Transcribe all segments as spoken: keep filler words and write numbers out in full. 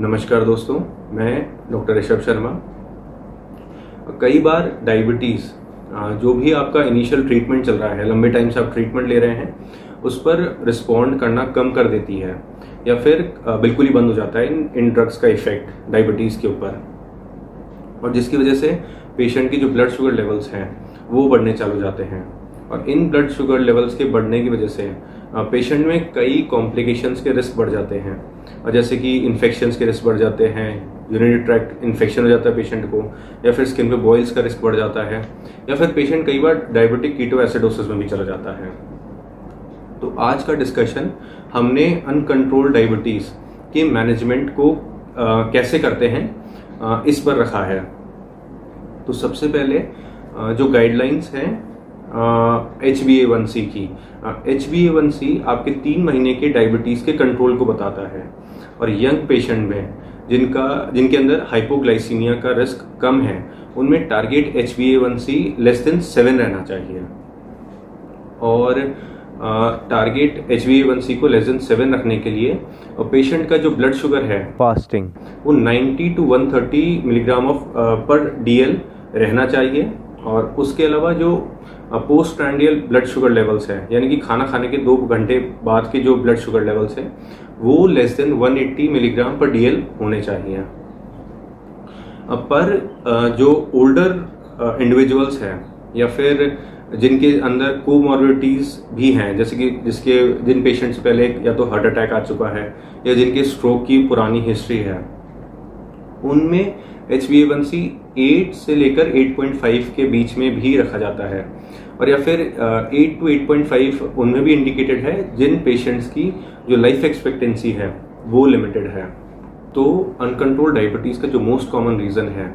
नमस्कार दोस्तों, मैं डॉक्टर ऋषभ शर्मा। कई बार डायबिटीज़ जो भी आपका इनिशियल ट्रीटमेंट चल रहा है, लंबे टाइम से आप ट्रीटमेंट ले रहे हैं, उस पर रिस्पॉन्ड करना कम कर देती है या फिर बिल्कुल ही बंद हो जाता है इन इन ड्रग्स का इफेक्ट डायबिटीज़ के ऊपर, और जिसकी वजह से पेशेंट की जो ब्लड शुगर लेवल्स हैं वो बढ़ने चालू जाते हैं। और इन ब्लड शुगर लेवल्स के बढ़ने की वजह से पेशेंट में कई कॉम्प्लिकेशंस के रिस्क बढ़ जाते हैं, और जैसे कि इन्फेक्शंस के रिस्क बढ़ जाते हैं, यूरिनरी ट्रैक्ट इन्फेक्शन हो जाता है पेशेंट को, या फिर स्किन पे बॉयल्स का रिस्क बढ़ जाता है, या फिर पेशेंट कई बार डायबिटिक कीटोएसिडोसिस में भी चला जाता है। तो आज का डिस्कशन हमने अनकंट्रोल्ड डायबिटीज़ के मैनेजमेंट को आ, कैसे करते हैं आ, इस पर रखा है। तो सबसे पहले आ, जो गाइडलाइंस हैं H B A one C की, H B A one C आपके तीन महीने के डायबिटीज़ के कंट्रोल को बताता है, और यंग पेशेंट में जिनका जिनके अंदर हाइपोग्लाइसीमिया का रिस्क कम है उनमें target H B A one C less than seven रहना चाहिए, और target H B A one C को लेस देन सेवन रखने के लिए पेशेंट का जो ब्लड शुगर है फास्टिंग वो ninety to one thirty milligram of per D L रहना चाहिए। और उसके अलावा जो पोस्ट ट्रांडियल ब्लड शुगर लेवल्स हैं, यानी कि खाना खाने के दो घंटे बाद के जो ब्लड शुगर लेवल्स हैं वो less than one eighty milligram per D L होने चाहिए। पर जो ओल्डर इंडिविजुअल्स हैं या फिर जिनके अंदर कोमॉर्बिडिटीज़ भी हैं, जैसे कि जिसके जिन पेशेंट्स पहले या तो हार्ट अटैक आ चुका है या जिनके स्ट्रोक की पुरानी हिस्ट्री है, उनमें H B A one C eight से लेकर एट पॉइंट फाइव के बीच में भी रखा जाता है, और या फिर eight to eight point five उनमें भी इंडिकेटेड है जिन पेशेंट्स की जो लाइफ एक्सपेक्टेंसी है वो लिमिटेड है। तो अनकंट्रोल्ड डायबिटीज़ का जो मोस्ट कॉमन रीज़न है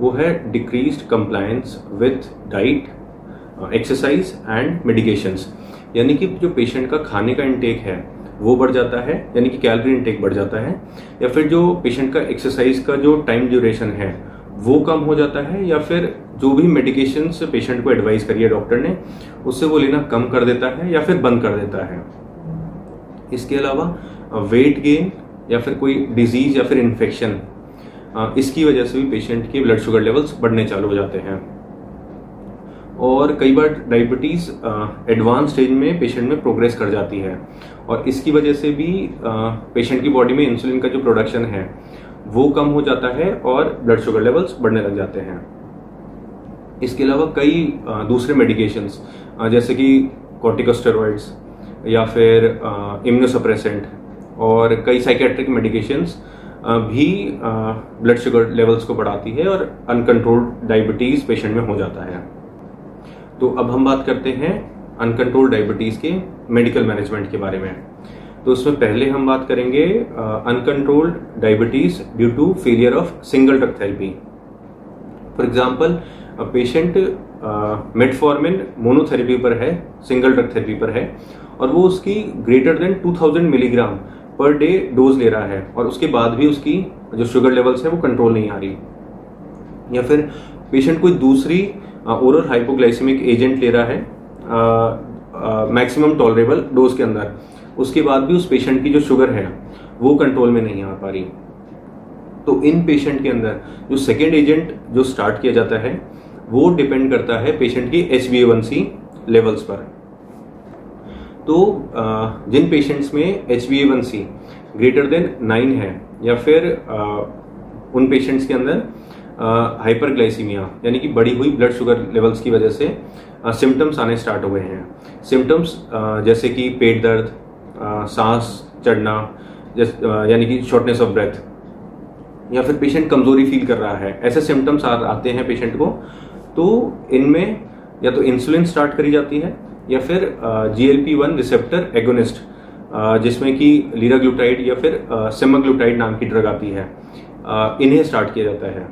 वो है decreased compliance with diet, exercise and medications, यानी कि जो पेशेंट का खाने का इंटेक है वो बढ़ जाता है, यानी कि कैलोरी इंटेक बढ़ जाता है, या फिर जो पेशेंट का एक्सरसाइज का जो टाइम ड्यूरेशन है वो कम हो जाता है, या फिर जो भी मेडिकेशन से पेशेंट को एडवाइस करिए डॉक्टर ने उससे वो लेना कम कर देता है या फिर बंद कर देता है। इसके अलावा वेट गेन या फिर कोई डिजीज या फिर इन्फेक्शन, इसकी वजह से भी पेशेंट के ब्लड शुगर लेवल्स बढ़ने चालू हो जाते हैं। और कई बार डायबिटीज़ एडवांस स्टेज में पेशेंट में प्रोग्रेस कर जाती है, और इसकी वजह से भी पेशेंट की बॉडी में इंसुलिन का जो प्रोडक्शन है वो कम हो जाता है और ब्लड शुगर लेवल्स बढ़ने लग जाते हैं। इसके अलावा कई आ, दूसरे मेडिकेशंस जैसे कि कॉर्टिकोस्टेरॉइड्स या फिर इम्यूनोसप्रेसेंट और कई साइकेट्रिक मेडिकेशंस भी ब्लड शुगर लेवल्स को बढ़ाती है और अनकंट्रोल्ड डायबिटीज़ पेशेंट में हो जाता है। तो अब हम बात करते हैं अनकंट्रोल्ड डायबिटीज़ के मेडिकल मैनेजमेंट के बारे में। तो उसमें पहले हम बात करेंगे uncontrolled diabetes due to failure of single drug therapy. For example, patient metformin monotherapy पर है, सिंगल ड्रग थेरेपी पर है, और वो उसकी greater than two thousand milligram per day dose ले रहा है, और उसके बाद भी उसकी जो शुगर लेवल्स है वो कंट्रोल नहीं आ रही। या फिर पेशेंट कोई दूसरी ओरल हाइपोग्लाइसेमिक एजेंट ले रहा है मैक्सिमम टॉलरेबल डोज के अंदर, उसके बाद भी उस पेशेंट की जो शुगर है वो कंट्रोल में नहीं आ पा रही। तो इन पेशेंट के अंदर जो सेकेंड एजेंट जो स्टार्ट किया जाता है वो डिपेंड करता है पेशेंट की H B A one C levels पर। तो uh, जिन पेशेंट्स में H B A one C greater than nine है, या फिर uh, उन पेशेंट्स के अंदर हाइपरग्लाइसीमिया uh, यानी कि बढ़ी हुई ब्लड शुगर लेवल्स की वजह से सिम्टम्स uh, आने स्टार्ट हुए हैं। सिम्टम्स uh, जैसे कि पेट दर्द, uh, सांस चढ़ना, uh, यानी कि शॉर्टनेस ऑफ ब्रेथ, या फिर पेशेंट कमज़ोरी फील कर रहा है, ऐसे सिम्टम्स आ, आते हैं पेशेंट को। तो इनमें या तो इंसुलिन स्टार्ट करी जाती है या फिर G L P one receptor agonist, जिसमें कि लिराग्लुटाइड या फिर uh, सेमाग्लुटाइड नाम की ड्रग आती है, uh, इन्हें स्टार्ट किया जाता है।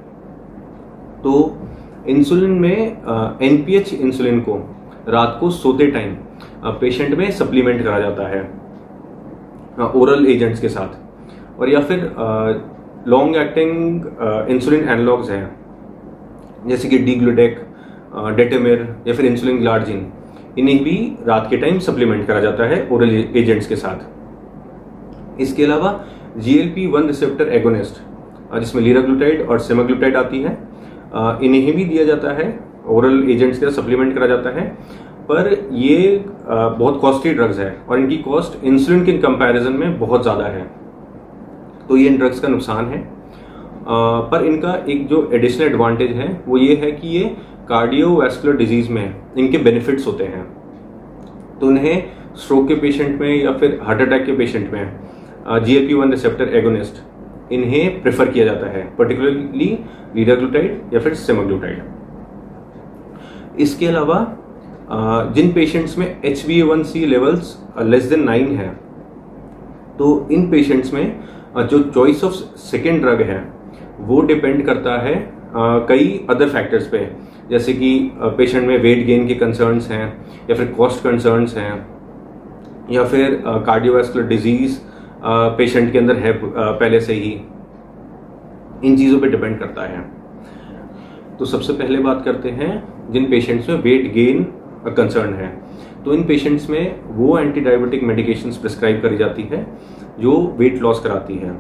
तो इंसुलिन में एन पी एच इंसुलिन को रात को सोते टाइम पेशेंट में सप्लीमेंट करा जाता है ओरल एजेंट्स के साथ, और या फिर लॉन्ग एक्टिंग इंसुलिन एनालॉग्स हैं जैसे कि डी ग्लुडेक, डेटेमेर या फिर इंसुलिन ग्लार्जिन, इन्हें भी रात के टाइम सप्लीमेंट करा जाता है ओरल एजेंट्स के साथ। इसके अलावा G L P one receptor agonist, जिसमें लिराग्लुटाइड और सेमाग्लुटाइड आती है, इन्हें भी दिया जाता है, ओरल एजेंट्स का सप्लीमेंट करा जाता है, पर ये बहुत कॉस्टली ड्रग्स है और इनकी कॉस्ट इंसुलिन के कंपैरिजन में बहुत ज़्यादा है, तो ये इन ड्रग्स का नुकसान है। पर इनका एक जो एडिशनल एडवांटेज है वो ये है कि ये कार्डियोवैस्कुलर डिजीज़ में इनके बेनिफिट्स होते हैं, तो इन्हें स्ट्रोक के पेशेंट में या फिर हार्ट अटैक के पेशेंट में G L P one receptor agonist इन्हें प्रेफर किया जाता है, पर्टिकुलरली लिराग्लुटाइड या फिर सेमाग्लुटाइड। इसके अलावा जिन पेशेंट्स में H B A one C levels less than nine है, तो इन पेशेंट्स में जो चॉइस ऑफ सेकेंड ड्रग है वो डिपेंड करता है कई अदर फैक्टर्स पे, जैसे कि पेशेंट में वेट गेन के कंसर्न्स हैं या फिर कॉस्ट कंसर्न्स हैं या फिर कार्डियोवैस्कुलर डिजीज पेशेंट के अंदर है पहले से ही, इन चीज़ों पे डिपेंड करता है। तो सबसे पहले बात करते हैं जिन पेशेंट्स में वेट गेन कंसर्न है, तो इन पेशेंट्स में वो एंटी डायबिटिक मेडिकेशंस प्रिस्क्राइब करी जाती है जो वेट लॉस कराती है,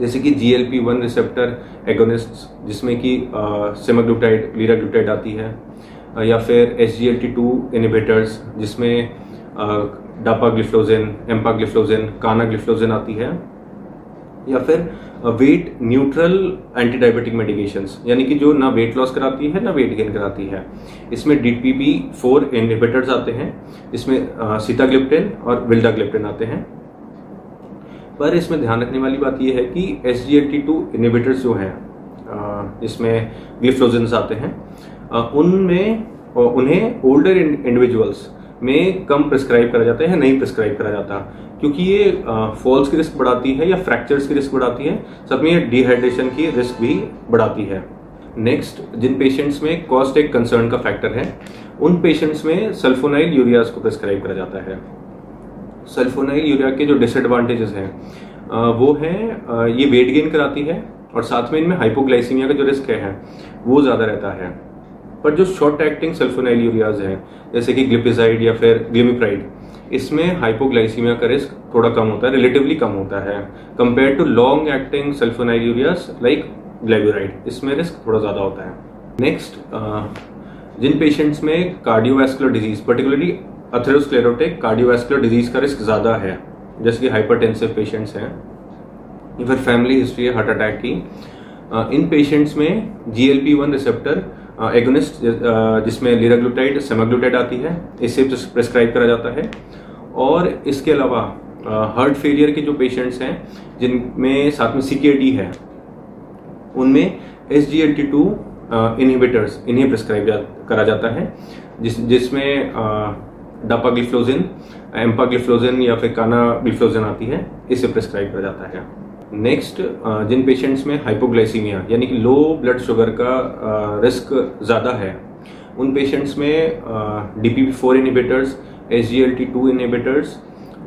जैसे कि G L P one receptor agonists जिसमें कि सेमाग्लुटाइड लिराग्लुटाइड आती है, या फिर H G L T two inhibitors जिसमें डापाग्लिफ्लोजिन, एम्पाग्लिफ्लोजिन, कानाग्लिफ्लोजिन आती है, या फिर weight neutral anti diabetic medications, यानी कि जो ना वेट लॉस कराती है ना वेट गेन कराती है। इसमें D P P four inhibitors आते हैं, इसमें सिटाग्लिप्टिन और विल्डाग्लिप्टिन आते हैं। पर इसमें ध्यान रखने वाली बात यह है कि H G L T two inhibitors जो हैं इसमें ग्लिफ्लोजिन्स आते हैं, उनमें उन्हें ओल्डर इंडिविजुअल्स में कम प्रिस्क्राइब करा जाता है, नहीं प्रिस्क्राइब करा जाता, क्योंकि ये फॉल्स की रिस्क बढ़ाती है या फ्रैक्चर्स की रिस्क बढ़ाती है, साथ में ये डिहाइड्रेशन की रिस्क भी बढ़ाती है। नेक्स्ट, जिन पेशेंट्स में कॉस्ट एक कंसर्न का फैक्टर है, उन पेशेंट्स में सल्फोनाइल यूरियाज को प्रिस्क्राइब करा जाता है। सल्फोनाइल यूरिया के जो डिसएडवांटेजेस हैं वो है ये वेट गेन कराती है और साथ में इनमें हाइपोग्लाइसीमिया का जो रिस्क है वो ज़्यादा रहता है। पर जो शॉर्ट एक्टिंग सल्फोनाइल यूरियाज हैं जैसे कि ग्लिपिजाइड या फिर ग्लिमिप्राइड, इसमें हाइपोग्लाइसीमिया का रिस्क थोड़ा कम होता है, रिलेटिवली कम होता है compare to long acting sulfonyl ureas like glyburide, इसमें रिस्क थोड़ा ज़्यादा होता है। नेक्स्ट, जिन पेशेंट्स में cardiovascular disease, particularly atherosclerotic cardiovascular disease का रिस्क ज़्यादा है, जैसे कि हाइपरटेंसिव पेशेंट्स हैं या फिर फैमिली हिस्ट्री है हार्ट अटैक की, इन पेशेंट्स में G L P one receptor agonist जिसमें लिराग्लुटाइड सेमाग्लुटाइड आती है, इसे प्रिस्क्राइब करा जाता है। और इसके अलावा हार्ट फेलियर के जो पेशेंट्स हैं जिनमें साथ में सी के डी है, उनमें H G L T two inhibitors इन्हें प्रिस्क्राइब करा जाता है, जिस जिसमें डापाग्लिफ्लोजिन, एम्पाग्लिफ्लोजिन या फिर कानाग्लिफ्लोजिन आती है, इसे प्रिस्क्राइब करा जाता है। नेक्स्ट, जिन पेशेंट्स में हाइपोग्लाइसीमिया यानी कि लो ब्लड शुगर का रिस्क ज़्यादा है, उन पेशेंट्स में D P P four inhibitors, H G L T two inhibitors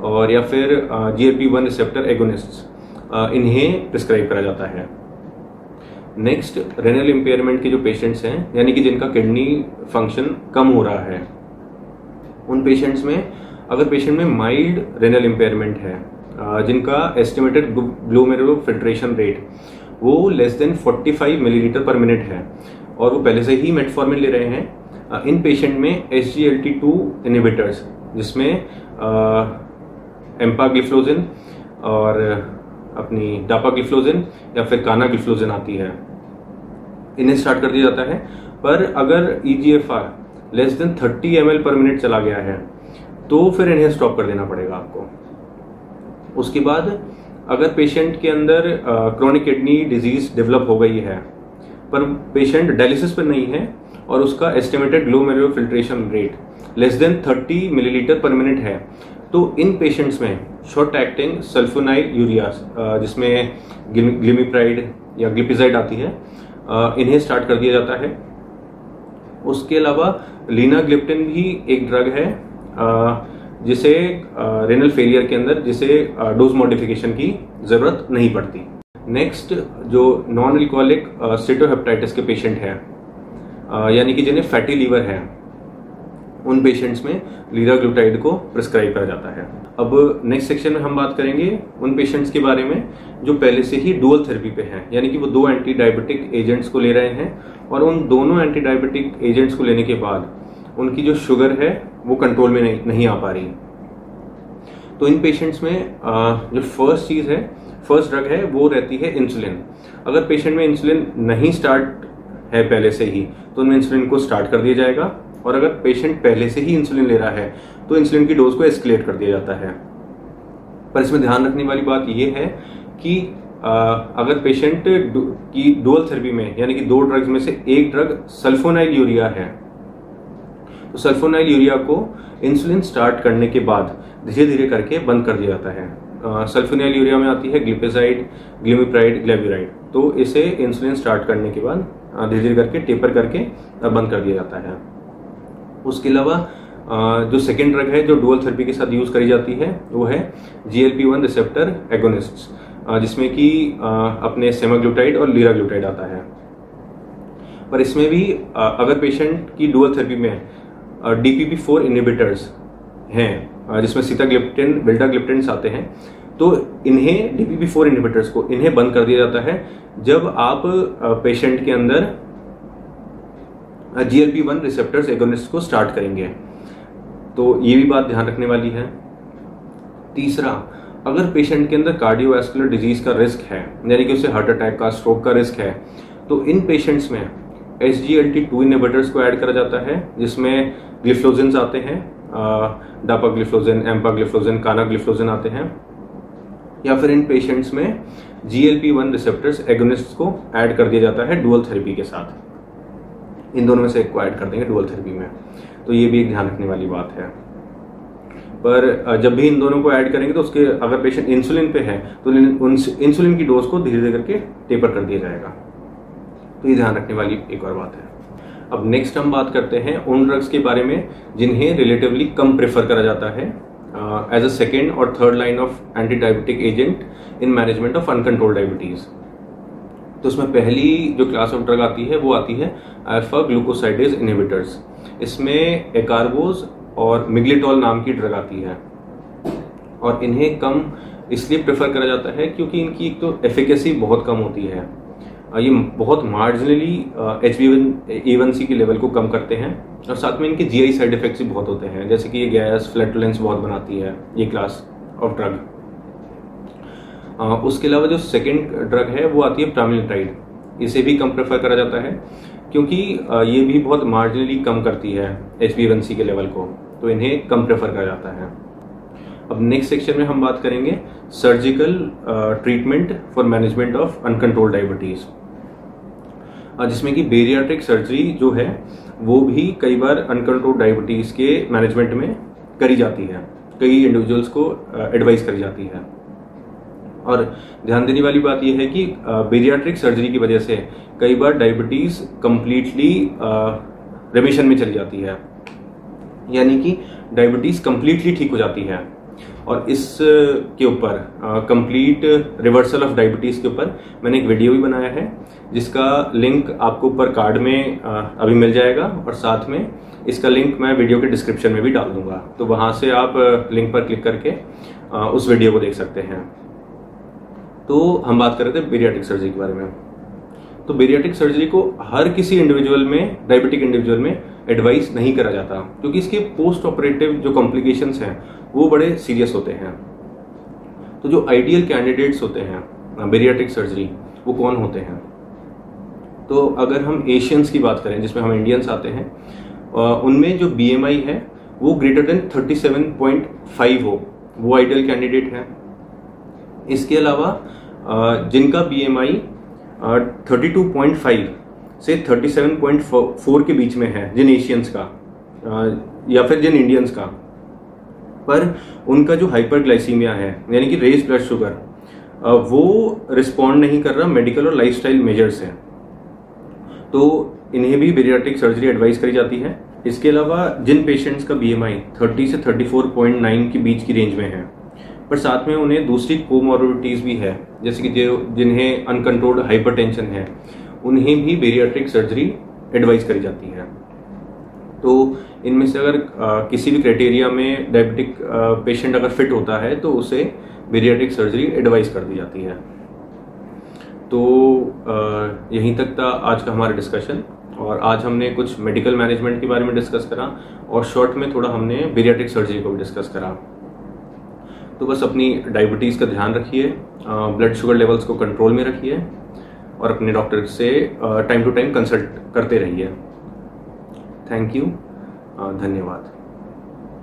और या फिर G L P one receptor agonists इन्हें प्रिस्क्राइब करा जाता है। नेक्स्ट, रेनल इम्पेयरमेंट के जो पेशेंट्स हैं यानी कि जिनका किडनी फंक्शन कम हो रहा है, उन पेशेंट्स में अगर पेशेंट में माइल्ड रेनल इम्पेयरमेंट है जिनका एस्टिमेटेड ग्लोमेरुलर फिल्ट्रेशन रेट वो लेस देन पैंतालीस मिलीलीटर पर मिनट है और वो पहले से ही मेटफॉर्मिन ले रहे हैं, इन पेशेंट में H G L T two inhibitors जिसमें एम्पाग्लिफ्लोजिन और अपनी डापाग्लिफ्लोजिन या फिर कानाग्लिफ्लोजिन आती है, इन्हें स्टार्ट कर दिया जाता है। पर अगर E G F R less than तीस एम एल पर मिनट चला गया है तो फिर इन्हें स्टॉप कर देना पड़ेगा आपको। उसके बाद अगर पेशेंट के अंदर क्रॉनिक किडनी डिजीज डेवलप हो गई है पर पेशेंट डायलिसिस पर नहीं है और उसका estimated glomerular filtration rate less than तीस मिलीलीटर पर मिनट है, तो इन पेशेंट्स में शॉर्ट एक्टिंग सल्फोनाइल यूरियाज जिसमें ग्लिमिप्राइड या ग्लिपिजाइड आती है, इन्हें स्टार्ट कर दिया जाता है। उसके अलावा लीना ग्लिप्टिन भी एक ड्रग है जिसे रेनल फेलियर के अंदर जिसे डोज मॉडिफिकेशन की ज़रूरत नहीं पड़ती। नेक्स्ट, जो नॉन अल्कोहलिक सिटोहेपेटाइटिस के पेशेंट हैं यानी कि जिन्हें फैटी लीवर है, उन पेशेंट्स में लिराग्लुटाइड को प्रिस्क्राइब करा जाता है। अब नेक्स्ट सेक्शन में हम बात करेंगे उन पेशेंट्स के बारे में जो पहले से ही डुअल थेरेपी पे हैं, यानी कि वो दो एंटी डायबिटिक एजेंट्स को ले रहे हैं और उन दोनों एंटी डायबिटिक एजेंट्स को लेने के बाद उनकी जो शुगर है वो कंट्रोल में नहीं, नहीं आ पा रही। तो इन पेशेंट्स में आ, जो फर्स्ट चीज़ है, फर्स्ट ड्रग है वो रहती है इंसुलिन। अगर पेशेंट में इंसुलिन नहीं स्टार्ट है पहले से ही तो उनमें इंसुलिन को स्टार्ट कर दिया जाएगा, और अगर पेशेंट पहले से ही इंसुलिन ले रहा है तो इंसुलिन की डोज को एस्केलेट कर दिया जाता है। पर इसमें ध्यान रखने वाली बात यह है कि आ, अगर पेशेंट दु, की डुअल थेरेपी में, यानी कि दो ड्रग्स में से एक ड्रग सल्फोनाइल यूरिया है, तो सल्फोनाइल यूरिया को इंसुलिन स्टार्ट करने के बाद धीरे धीरे करके बंद कर दिया जाता है। सल्फोनाइल यूरिया में आती है ग्लिपिजाइड, ग्लिमिप्राइड, ग्लिबुराइड, तो इसे इंसुलिन स्टार्ट करने के बाद धीरे धीरे करके टेपर करके बंद कर दिया जाता है। उसके अलावा जो सेकेंड ड्रग है जो डुअल थेरेपी के साथ यूज़ करी जाती है वो है G L P one receptor agonists, जिसमें कि अपने सेमाग्लुटाइड और लिराग्लुटाइड आता है। पर इसमें भी अगर पेशेंट की डुअल थेरेपी में D P P four inhibitors हैं, जिसमें सिटाग्लिप्टिन, विल्डाग्लिप्टिन आते हैं, तो इन्हें D P P four inhibitors को इन्हें बंद कर दिया जाता है जब आप पेशेंट के अंदर G L P one receptors agonist को स्टार्ट करेंगे। तो ये भी बात ध्यान रखने वाली है। तीसरा, अगर पेशेंट के अंदर कार्डियोवैस्कुलर डिजीज का रिस्क है, यानी कि उसे हार्ट अटैक का, स्ट्रोक का रिस्क है, तो इन पेशेंट्स में H G L T two inhibitors को ऐड करा जाता है, जिसमें ग्लिफ्लोजिन आते हैं, डापाग्लिफ्लोजिन, एम्पाग्लिफ्लोजिन, कानाग्लिफ्लोजिन आते हैं, या फिर इन पेशेंट्स में G L P one receptors agonist को ऐड कर दिया जाता है डुअल थेरेपी के साथ। इन दोनों में से एक को ऐड कर देंगे डुअल थेरेपी में, तो ये भी एक ध्यान रखने वाली बात है। पर जब भी इन दोनों को ऐड करेंगे तो उसके अगर पेशेंट इंसुलिन पे है तो इंसुलिन की डोज को धीरे धीरे करके टेपर कर दिया जाएगा। तो ये ध्यान रखने वाली एक और बात है। अब नेक्स्ट हम बात करते हैं उन ड्रग्स के बारे में जिन्हें रिलेटिवली कम प्रेफर करा जाता है एज अ सेकेंड और third line of anti diabetic agent in management of uncontrolled diabetes. तो उसमें पहली जो क्लास ऑफ ड्रग आती है वो आती है अल्फा ग्लूकोसाइडेज इनहिबिटर्स। इसमें एक्कारबोज और मिग्लेटोल नाम की ड्रग आती है, और इन्हें कम इसलिए प्रेफर करा जाता है क्योंकि इनकी एक तो एफिकेसी बहुत कम होती है। ये बहुत marginally H B A one C के लेवल को कम करते हैं, और साथ में इनके जी आई साइड इफेक्ट्स भी बहुत होते हैं, जैसे कि ये गैस, फ्लैटुलेंस बहुत बनाती है ये क्लास ऑफ ड्रग। उसके अलावा जो सेकेंड ड्रग है वो आती है प्रामिलिट्राइड। इसे भी कम प्रेफर करा जाता है क्योंकि ये भी बहुत मार्जिनली कम करती है H B A one C के लेवल को, तो इन्हें कम प्रेफर करा जाता है। अब नेक्स्ट सेक्शन में हम बात करेंगे surgical treatment for management of uncontrolled diabetes, जिसमें कि बेरियाट्रिक सर्जरी जो है वो भी कई बार अनकंट्रोल्ड डायबिटीज़ के मैनेजमेंट में करी जाती है, कई इंडिविजुअल्स को एडवाइस करी जाती है। और ध्यान देने वाली बात यह है कि बेरियाट्रिक सर्जरी की वजह से कई बार डायबिटीज़ कम्प्लीटली रिमिशन में चली जाती है, यानी कि डायबिटीज़ कम्प्लीटली ठीक हो जाती है, और इस के ऊपर कंप्लीट रिवर्सल ऑफ डायबिटीज़ के ऊपर मैंने एक वीडियो भी बनाया है, जिसका लिंक आपको ऊपर कार्ड में आ, अभी मिल जाएगा, और साथ में इसका लिंक मैं वीडियो के डिस्क्रिप्शन में भी डाल दूंगा, तो वहाँ से आप लिंक पर क्लिक करके आ, उस वीडियो को देख सकते हैं। तो हम बात कर रहे थे बेरियाट्रिक सर्जरी के बारे में। तो बेरियाट्रिक सर्जरी को हर किसी इंडिविजुअल में, डायबिटिक इंडिविजुअल में एडवाइस नहीं करा जाता, क्योंकि इसके पोस्ट ऑपरेटिव जो कॉम्प्लिकेशंस हैं वो बड़े सीरियस होते हैं। तो जो आइडियल कैंडिडेट्स होते हैं बेरियाट्रिक सर्जरी, वो कौन होते हैं? तो अगर हम एशियंस की बात करें, जिसमें हम इंडियंस आते हैं, उनमें जो बी एम आई है वो greater than thirty seven point five हो, वो आइडियल कैंडिडेट है। इसके अलावा जिनका B M I thirty two point five से थर्टी सेवन पॉइंट फोर के बीच में है, जिन एशियंस का या फिर जिन इंडियंस का, पर उनका जो हाइपरग्लाइसीमिया है, यानी कि रेज ब्लड शुगर, वो रिस्पॉन्ड नहीं कर रहा मेडिकल और लाइफस्टाइल मेजर्स है, तो इन्हें भी बेरियाट्रिक सर्जरी एडवाइस करी जाती है। इसके अलावा जिन पेशेंट्स का बी एम आई थर्टी से थर्टी फोर पॉइंट नाइन के बीच की रेंज में है, पर साथ में उन्हें दूसरी कोमॉर्बिडिटीज़ भी है, जैसे कि जो जिन्हें अनकंट्रोल्ड हाइपरटेंशन है, उन्हें भी बेरियाट्रिक सर्जरी एडवाइस करी जाती है। तो इनमें से अगर आ, किसी भी क्राइटेरिया में डायबिटिक पेशेंट अगर फिट होता है तो उसे बेरियाट्रिक सर्जरी एडवाइस कर दी जाती है। तो आ, यहीं तक था आज का हमारा डिस्कशन, और आज हमने कुछ मेडिकल मैनेजमेंट के बारे में डिस्कस करा और शॉर्ट में थोड़ा हमने बेरियाट्रिक सर्जरी को भी डिस्कस करा। तो बस अपनी डायबिटीज़ का ध्यान रखिए, ब्लड शुगर लेवल्स को कंट्रोल में रखिए और अपने डॉक्टर से टाइम टू टाइम कंसल्ट करते रहिए। थैंक यू, धन्यवाद।